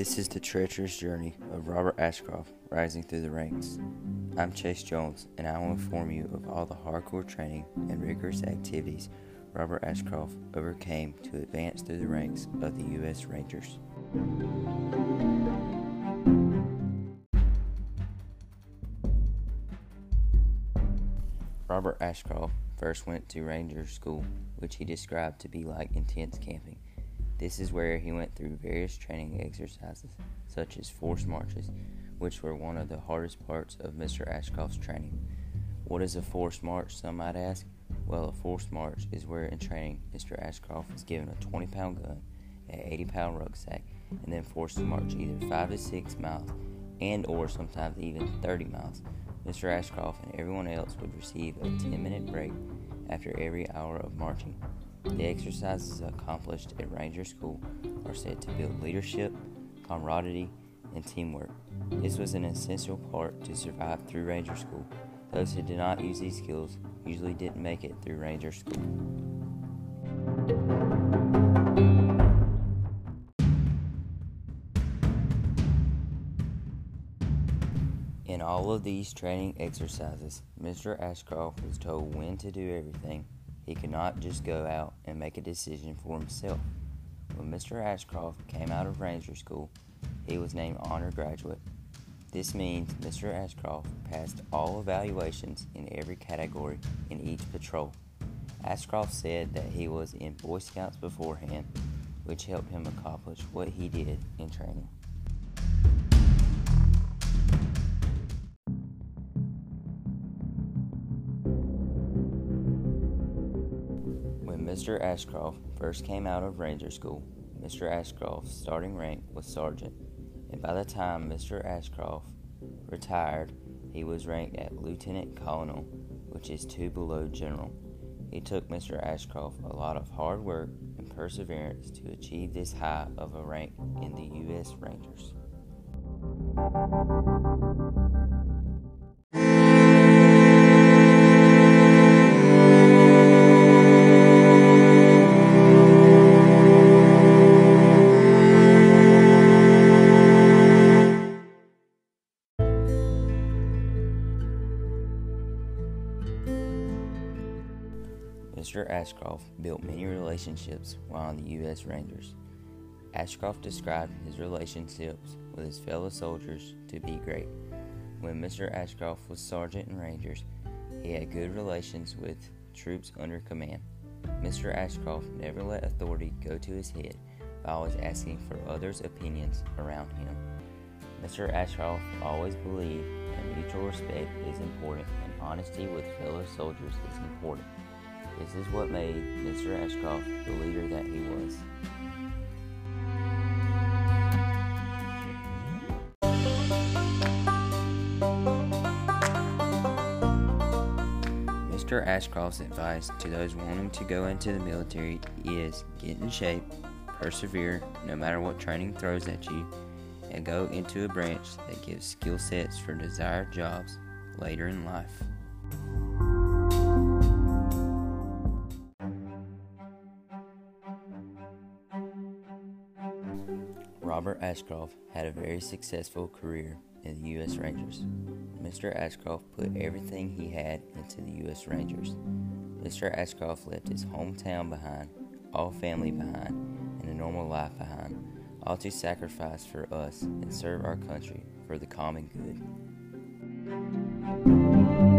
This is the treacherous journey of Robert Ashcroft rising through the ranks. I'm Chase Jones, and I will inform you of all the hardcore training and rigorous activities Robert Ashcroft overcame to advance through the ranks of the U.S. Rangers. Robert Ashcroft first went to Ranger School, which he described to be like intense camping. This is where he went through various training exercises, such as forced marches, which were one of the hardest parts of Mr. Ashcroft's training. What is a forced march, some might ask? Well, a forced march is where in training, Mr. Ashcroft was given a 20-pound gun, an 80-pound rucksack, and then forced to march either 5 to 6 miles and or sometimes even 30 miles. Mr. Ashcroft and everyone else would receive a 10-minute break after every hour of marching. The exercises accomplished at Ranger School are said to build leadership, camaraderie, and teamwork. This was an essential part to survive through Ranger School. Those who did not use these skills usually didn't make it through Ranger School. In all of these training exercises, Mr. Ashcroft was told when to do everything. He could not just go out and make a decision for himself. When Mr. Ashcroft came out of Ranger School, he was named Honor Graduate. This means Mr. Ashcroft passed all evaluations in every category in each patrol. Ashcroft said that he was in Boy Scouts beforehand, which helped him accomplish what he did in training. Mr. Ashcroft first came out of Ranger School. Mr. Ashcroft's starting rank was Sergeant, and by the time Mr. Ashcroft retired, he was ranked at Lieutenant Colonel, which is 2 below General. It took Mr. Ashcroft a lot of hard work and perseverance to achieve this high of a rank in the U.S. Rangers. Mr. Ashcroft built many relationships while in the U.S. Rangers. Ashcroft described his relationships with his fellow soldiers to be great. When Mr. Ashcroft was sergeant in Rangers, he had good relations with troops under command. Mr. Ashcroft never let authority go to his head by always asking for others' opinions around him. Mr. Ashcroft always believed that mutual respect is important and honesty with fellow soldiers is important. This is what made Mr. Ashcroft the leader that he was. Mr. Ashcroft's advice to those wanting to go into the military is get in shape, persevere no matter what training throws at you, and go into a branch that gives skill sets for desired jobs later in life. Robert Ashcroft had a very successful career in the U.S. Rangers. Mr. Ashcroft put everything he had into the U.S. Rangers. Mr. Ashcroft left his hometown behind, all family behind, and a normal life behind, all to sacrifice for us and serve our country for the common good.